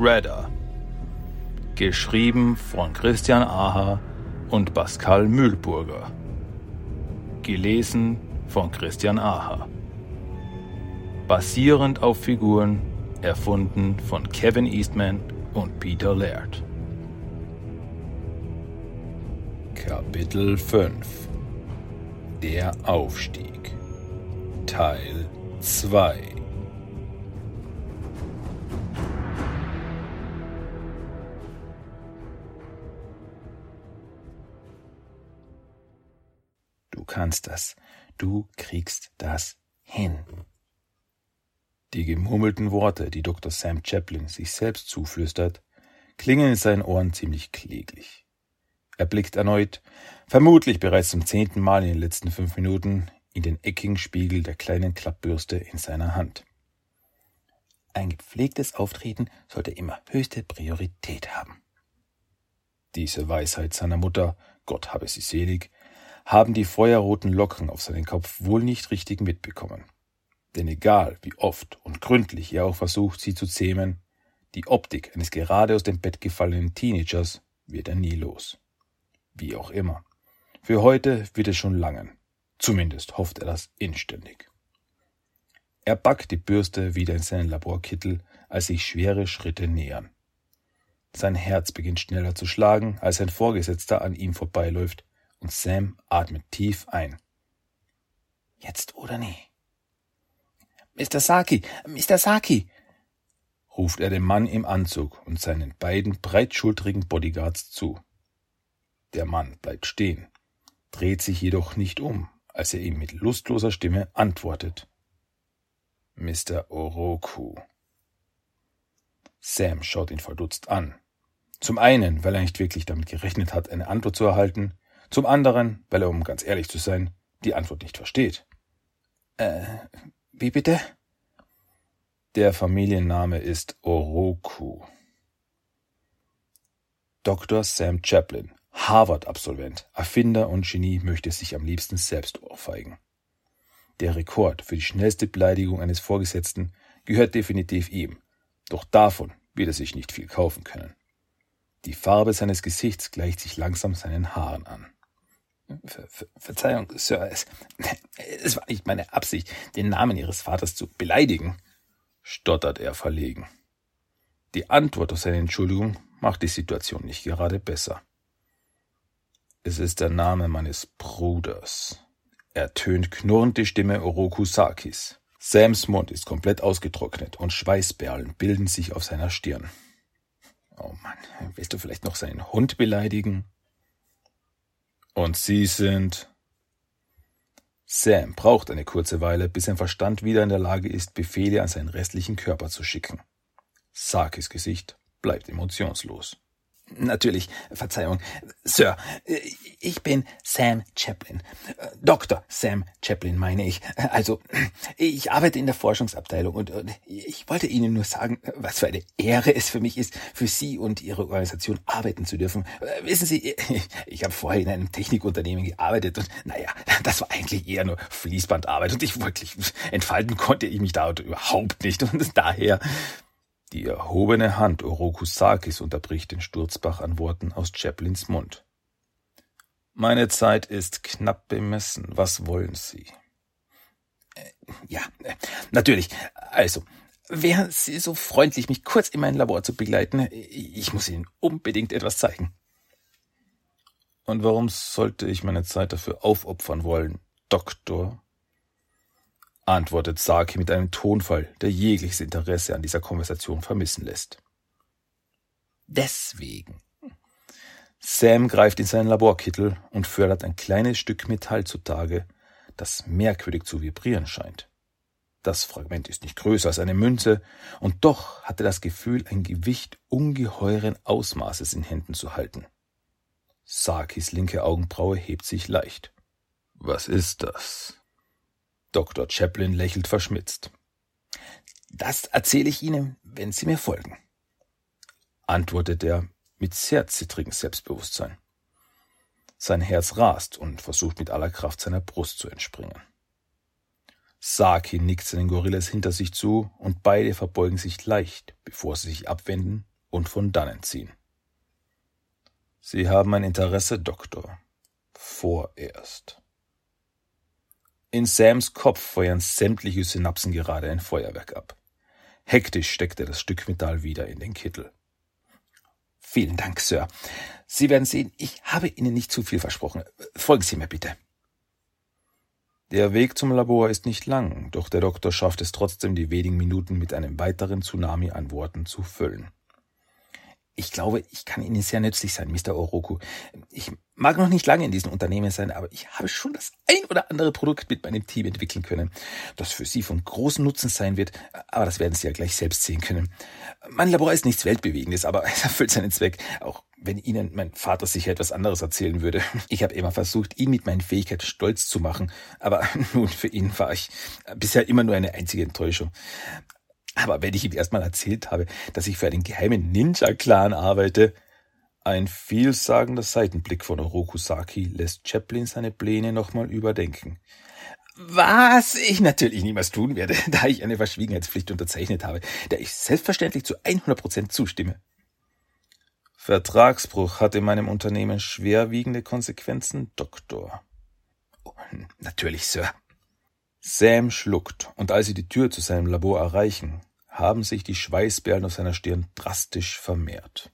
SHREDDER. Geschrieben von Christian Aha und Pascal Mühlburger. Gelesen von Christian Aha. Basierend auf Figuren, erfunden von Kevin Eastman und Peter Laird. Kapitel 5 – Der Aufstieg Teil 2. Du kannst das. Du kriegst das hin. Die gemurmelten Worte, die Dr. Sam Chaplin sich selbst zuflüstert, klingen in seinen Ohren ziemlich kläglich. Er blickt erneut, vermutlich bereits zum 10. Mal in den letzten 5 Minuten, in den eckigen Spiegel der kleinen Klappbürste in seiner Hand. Ein gepflegtes Auftreten sollte immer höchste Priorität haben. Diese Weisheit seiner Mutter, Gott habe sie selig, haben die feuerroten Locken auf seinen Kopf wohl nicht richtig mitbekommen. Denn egal, wie oft und gründlich er auch versucht, sie zu zähmen, die Optik eines gerade aus dem Bett gefallenen Teenagers wird er nie los. Wie auch immer. Für heute wird es schon langen. Zumindest hofft er das inständig. Er packt die Bürste wieder in seinen Laborkittel, als sich schwere Schritte nähern. Sein Herz beginnt schneller zu schlagen, als sein Vorgesetzter an ihm vorbeiläuft, und Sam atmet tief ein. Jetzt oder nie? Mr. Saki! Mr. Saki! Ruft er dem Mann im Anzug und seinen beiden breitschultrigen Bodyguards zu. Der Mann bleibt stehen, dreht sich jedoch nicht um, als er ihm mit lustloser Stimme antwortet. Mr. Oroku. Sam schaut ihn verdutzt an. Zum einen, weil er nicht wirklich damit gerechnet hat, eine Antwort zu erhalten, zum anderen, weil er, um ganz ehrlich zu sein, die Antwort nicht versteht. Wie bitte? Der Familienname ist Oroku. Dr. Sam Chaplin, Harvard-Absolvent, Erfinder und Genie, möchte sich am liebsten selbst ohrfeigen. Der Rekord für die schnellste Beleidigung eines Vorgesetzten gehört definitiv ihm, doch davon wird er sich nicht viel kaufen können. Die Farbe seines Gesichts gleicht sich langsam seinen Haaren an. Verzeihung, Sir, es war nicht meine Absicht, den Namen Ihres Vaters zu beleidigen, stottert er verlegen. Die Antwort auf seine Entschuldigung macht die Situation nicht gerade besser. Es ist der Name meines Bruders, ertönt knurrend die Stimme Oroku Sakis. Sams Mund ist komplett ausgetrocknet und Schweißperlen bilden sich auf seiner Stirn. Oh Mann, willst du vielleicht noch seinen Hund beleidigen? Und Sie sind... Sam braucht eine kurze Weile, bis sein Verstand wieder in der Lage ist, Befehle an seinen restlichen Körper zu schicken. Sakis Gesicht bleibt emotionslos. Natürlich, Verzeihung, Sir, ich bin Sam Chaplin. Dr. Sam Chaplin meine ich. Also, ich arbeite in der Forschungsabteilung und ich wollte Ihnen nur sagen, was für eine Ehre es für mich ist, für Sie und Ihre Organisation arbeiten zu dürfen. Wissen Sie, ich habe vorher in einem Technikunternehmen gearbeitet und naja, das war eigentlich eher nur Fließbandarbeit und ich wirklich entfalten konnte ich mich da überhaupt nicht und daher... Die erhobene Hand Oroku Sakis unterbricht den Sturzbach an Worten aus Chaplins Mund. Meine Zeit ist knapp bemessen. Was wollen Sie? Ja, natürlich. Also, wären Sie so freundlich, mich kurz in mein Labor zu begleiten? Ich muss Ihnen unbedingt etwas zeigen. Und warum sollte ich meine Zeit dafür aufopfern wollen, Doktor? Antwortet Saki mit einem Tonfall, der jegliches Interesse an dieser Konversation vermissen lässt. Deswegen. Sam greift in seinen Laborkittel und fördert ein kleines Stück Metall zutage, das merkwürdig zu vibrieren scheint. Das Fragment ist nicht größer als eine Münze, und doch hat er das Gefühl, ein Gewicht ungeheuren Ausmaßes in Händen zu halten. Sakis linke Augenbraue hebt sich leicht. Was ist das? Dr. Chaplin lächelt verschmitzt. Das erzähle ich Ihnen, wenn Sie mir folgen, antwortet er mit sehr zittrigem Selbstbewusstsein. Sein Herz rast und versucht mit aller Kraft seiner Brust zu entspringen. Saki nickt seinen Gorillas hinter sich zu und beide verbeugen sich leicht, bevor sie sich abwenden und von dannen ziehen. Sie haben ein Interesse, Doktor. Vorerst. In Sams Kopf feuern sämtliche Synapsen gerade ein Feuerwerk ab. Hektisch steckt er das Stück Metall wieder in den Kittel. Vielen Dank, Sir. Sie werden sehen, ich habe Ihnen nicht zu viel versprochen. Folgen Sie mir bitte. Der Weg zum Labor ist nicht lang, doch der Doktor schafft es trotzdem, die wenigen Minuten mit einem weiteren Tsunami an Worten zu füllen. Ich glaube, ich kann Ihnen sehr nützlich sein, Mr. Oroku. Ich mag noch nicht lange in diesem Unternehmen sein, aber ich habe schon das ein oder andere Produkt mit meinem Team entwickeln können, das für Sie von großem Nutzen sein wird, aber das werden Sie ja gleich selbst sehen können. Mein Labor ist nichts Weltbewegendes, aber es erfüllt seinen Zweck, auch wenn Ihnen mein Vater sicher etwas anderes erzählen würde. Ich habe immer versucht, ihn mit meinen Fähigkeiten stolz zu machen, aber nun, für ihn war ich bisher immer nur eine einzige Enttäuschung. Aber wenn ich ihm erstmal erzählt habe, dass ich für einen geheimen Ninja-Clan arbeite... Ein vielsagender Seitenblick von Oroku Saki lässt Chaplin seine Pläne nochmal überdenken. Was ich natürlich niemals tun werde, da ich eine Verschwiegenheitspflicht unterzeichnet habe, der ich selbstverständlich zu 100% zustimme. Vertragsbruch hat in meinem Unternehmen schwerwiegende Konsequenzen, Doktor. Oh, natürlich, Sir. Sam schluckt, und als sie die Tür zu seinem Labor erreichen, haben sich die Schweißperlen auf seiner Stirn drastisch vermehrt.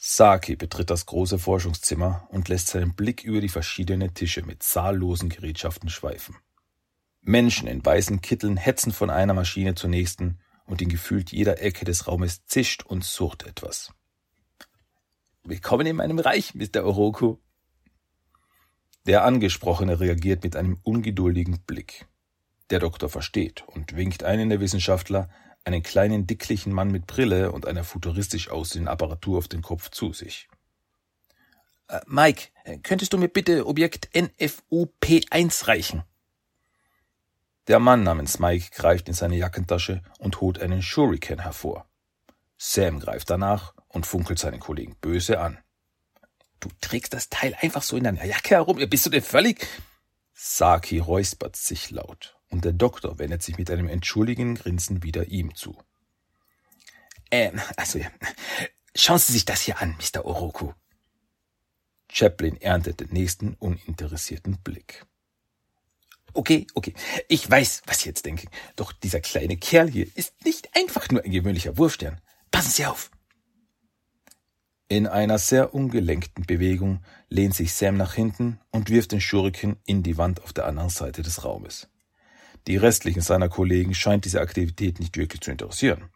Saki betritt das große Forschungszimmer und lässt seinen Blick über die verschiedenen Tische mit zahllosen Gerätschaften schweifen. Menschen in weißen Kitteln hetzen von einer Maschine zur nächsten, und in gefühlt jeder Ecke des Raumes zischt und surrt etwas. Willkommen in meinem Reich, Mr. Oroku. Der Angesprochene reagiert mit einem ungeduldigen Blick. Der Doktor versteht und winkt einen der Wissenschaftler, einen kleinen, dicklichen Mann mit Brille und einer futuristisch aussehenden Apparatur auf den Kopf, zu sich. Mike, könntest du mir bitte Objekt NFUP1 reichen? Der Mann namens Mike greift in seine Jackentasche und holt einen Shuriken hervor. Sam greift danach und funkelt seinen Kollegen böse an. Du trägst das Teil einfach so in deiner Jacke herum, bist du denn völlig... Saki räuspert sich laut, und der Doktor wendet sich mit einem entschuldigenden Grinsen wieder ihm zu. Schauen Sie sich das hier an, Mr. Oroku. Chaplin erntet den nächsten uninteressierten Blick. Okay, ich weiß, was Sie jetzt denken, doch dieser kleine Kerl hier ist nicht einfach nur ein gewöhnlicher Wurfstern. Passen Sie auf! In einer sehr ungelenkten Bewegung lehnt sich Sam nach hinten und wirft den Shuriken in die Wand auf der anderen Seite des Raumes. Die restlichen seiner Kollegen scheint diese Aktivität nicht wirklich zu interessieren.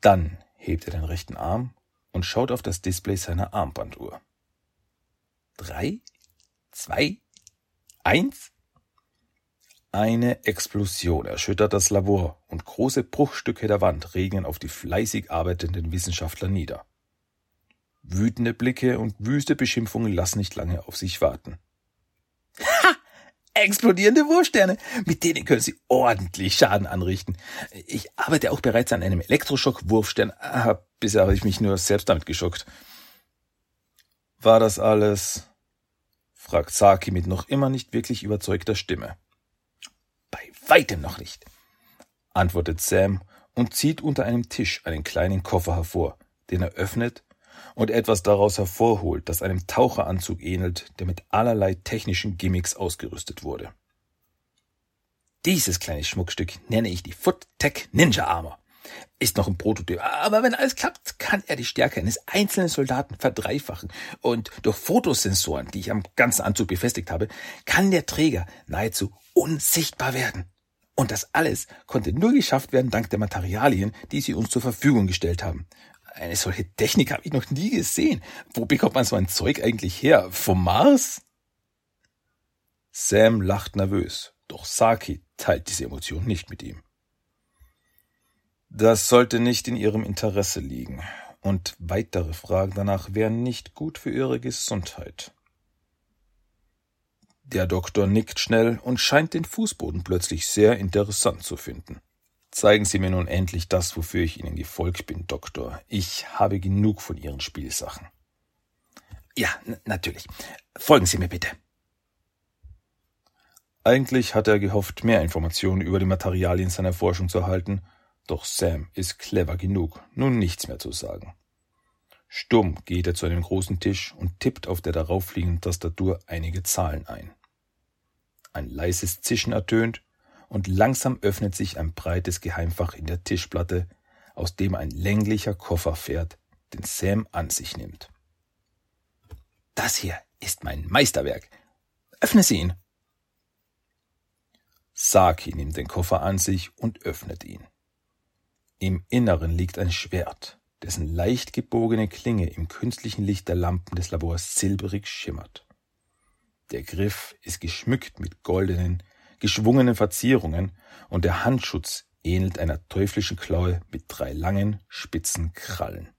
Dann hebt er den rechten Arm und schaut auf das Display seiner Armbanduhr. 3, 2, 1. Eine Explosion erschüttert das Labor und große Bruchstücke der Wand regnen auf die fleißig arbeitenden Wissenschaftler nieder. Wütende Blicke und wüste Beschimpfungen lassen nicht lange auf sich warten. Ha! Explodierende Wurfsterne! Mit denen können Sie ordentlich Schaden anrichten. Ich arbeite auch bereits an einem Elektroschock-Wurfstern. Bisher habe ich mich nur selbst damit geschockt. War das alles? Fragt Saki mit noch immer nicht wirklich überzeugter Stimme. Bei weitem noch nicht, antwortet Sam und zieht unter einem Tisch einen kleinen Koffer hervor, den er öffnet und etwas daraus hervorholt, das einem Taucheranzug ähnelt, der mit allerlei technischen Gimmicks ausgerüstet wurde. Dieses kleine Schmuckstück nenne ich die Foot-Tech Ninja Armor. Ist noch ein Prototyp, aber wenn alles klappt, kann er die Stärke eines einzelnen Soldaten verdreifachen. Und durch Fotosensoren, die ich am ganzen Anzug befestigt habe, kann der Träger nahezu unsichtbar werden. Und das alles konnte nur geschafft werden dank der Materialien, die sie uns zur Verfügung gestellt haben. Eine solche Technik habe ich noch nie gesehen. Wo bekommt man so ein Zeug eigentlich her? Vom Mars? Sam lacht nervös, doch Saki teilt diese Emotion nicht mit ihm. Das sollte nicht in ihrem Interesse liegen, und weitere Fragen danach wären nicht gut für ihre Gesundheit. Der Doktor nickt schnell und scheint den Fußboden plötzlich sehr interessant zu finden. Zeigen Sie mir nun endlich das, wofür ich Ihnen gefolgt bin, Doktor. Ich habe genug von Ihren Spielsachen. Ja, natürlich. Folgen Sie mir bitte. Eigentlich hat er gehofft, mehr Informationen über die Materialien seiner Forschung zu erhalten, doch Sam ist clever genug, nun nichts mehr zu sagen. Stumm geht er zu einem großen Tisch und tippt auf der daraufliegenden Tastatur einige Zahlen ein. Ein leises Zischen ertönt und langsam öffnet sich ein breites Geheimfach in der Tischplatte, aus dem ein länglicher Koffer fährt, den Sam an sich nimmt. »Das hier ist mein Meisterwerk. Öffne sie ihn!« Saki nimmt den Koffer an sich und öffnet ihn. Im Inneren liegt ein Schwert, dessen leicht gebogene Klinge im künstlichen Licht der Lampen des Labors silberig schimmert. Der Griff ist geschmückt mit goldenen, geschwungenen Verzierungen und der Handschutz ähnelt einer teuflischen Klaue mit 3 langen, spitzen Krallen.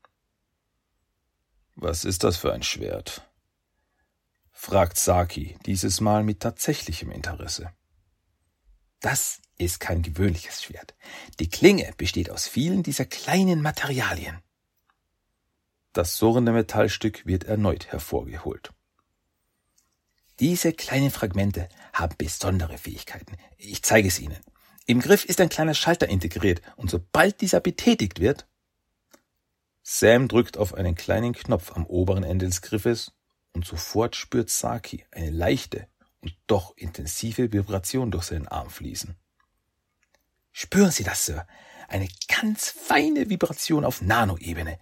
»Was ist das für ein Schwert?« fragt Saki, dieses Mal mit tatsächlichem Interesse. »Das ist kein gewöhnliches Schwert. Die Klinge besteht aus vielen dieser kleinen Materialien.« Das surrende Metallstück wird erneut hervorgeholt. »Diese kleinen Fragmente haben besondere Fähigkeiten. Ich zeige es Ihnen. Im Griff ist ein kleiner Schalter integriert und sobald dieser betätigt wird...« Sam drückt auf einen kleinen Knopf am oberen Ende des Griffes und sofort spürt Saki eine leichte und doch intensive Vibration durch seinen Arm fließen. »Spüren Sie das, Sir? Eine ganz feine Vibration auf Nanoebene.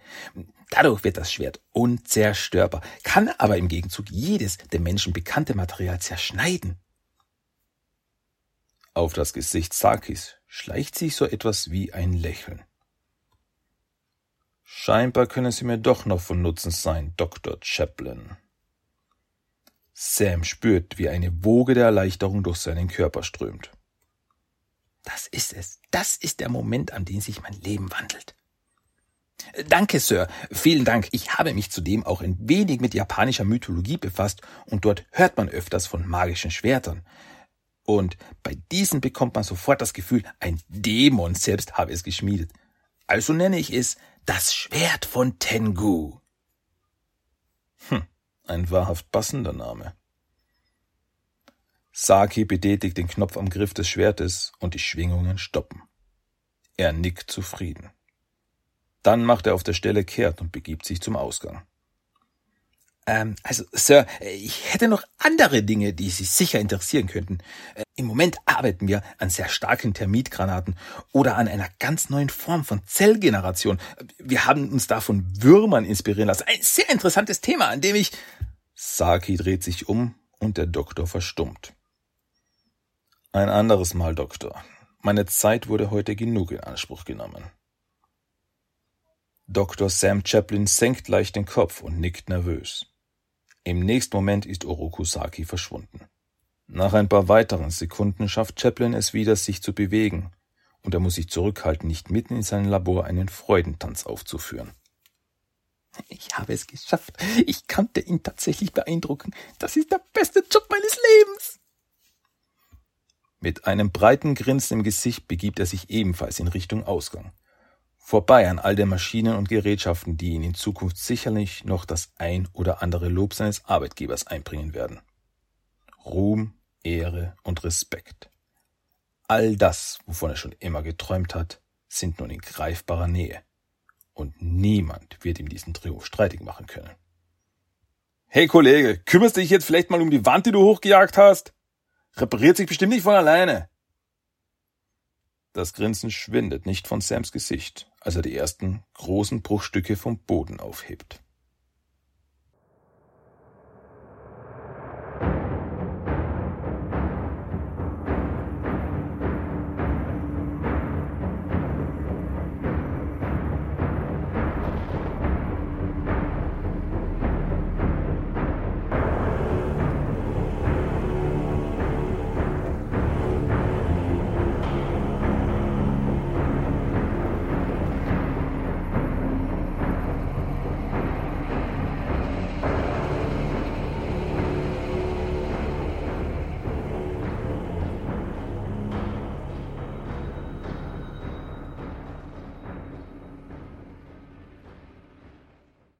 Dadurch wird das Schwert unzerstörbar, kann aber im Gegenzug jedes dem Menschen bekannte Material zerschneiden.« Auf das Gesicht Sakis schleicht sich so etwas wie ein Lächeln. »Scheinbar können Sie mir doch noch von Nutzen sein, Dr. Chaplin.« Sam spürt, wie eine Woge der Erleichterung durch seinen Körper strömt. »Das ist es. Das ist der Moment, an dem sich mein Leben wandelt.« »Danke, Sir. Vielen Dank. Ich habe mich zudem auch ein wenig mit japanischer Mythologie befasst und dort hört man öfters von magischen Schwertern. Und bei diesen bekommt man sofort das Gefühl, ein Dämon selbst habe es geschmiedet. Also nenne ich es das Schwert von Tengu.« Ein wahrhaft passender Name. Saki betätigt den Knopf am Griff des Schwertes und die Schwingungen stoppen. Er nickt zufrieden. Dann macht er auf der Stelle kehrt und begibt sich zum Ausgang. Sir, ich hätte noch andere Dinge, die Sie sicher interessieren könnten. Im Moment arbeiten wir an sehr starken Termitgranaten oder an einer ganz neuen Form von Zellgeneration. Wir haben uns da von Würmern inspirieren lassen. Ein sehr interessantes Thema, an dem ich...« Saki dreht sich um und der Doktor verstummt. »Ein anderes Mal, Doktor. Meine Zeit wurde heute genug in Anspruch genommen.« Dr. Sam Chaplin senkt leicht den Kopf und nickt nervös. Im nächsten Moment ist Oroku Saki verschwunden. Nach ein paar weiteren Sekunden schafft Chaplin es wieder, sich zu bewegen, und er muss sich zurückhalten, nicht mitten in seinem Labor einen Freudentanz aufzuführen. »Ich habe es geschafft. Ich konnte ihn tatsächlich beeindrucken. Das ist der beste Job meines Lebens.« Mit einem breiten Grinsen im Gesicht begibt er sich ebenfalls in Richtung Ausgang. Vorbei an all den Maschinen und Gerätschaften, die ihn in Zukunft sicherlich noch das ein oder andere Lob seines Arbeitgebers einbringen werden. Ruhm, Ehre und Respekt. All das, wovon er schon immer geträumt hat, sind nun in greifbarer Nähe. Und niemand wird ihm diesen Triumph streitig machen können. »Hey Kollege, kümmerst dich jetzt vielleicht mal um die Wand, die du hochgejagt hast? Repariert sich bestimmt nicht von alleine.« Das Grinsen schwindet nicht von Sams Gesicht, als er die ersten großen Bruchstücke vom Boden aufhebt.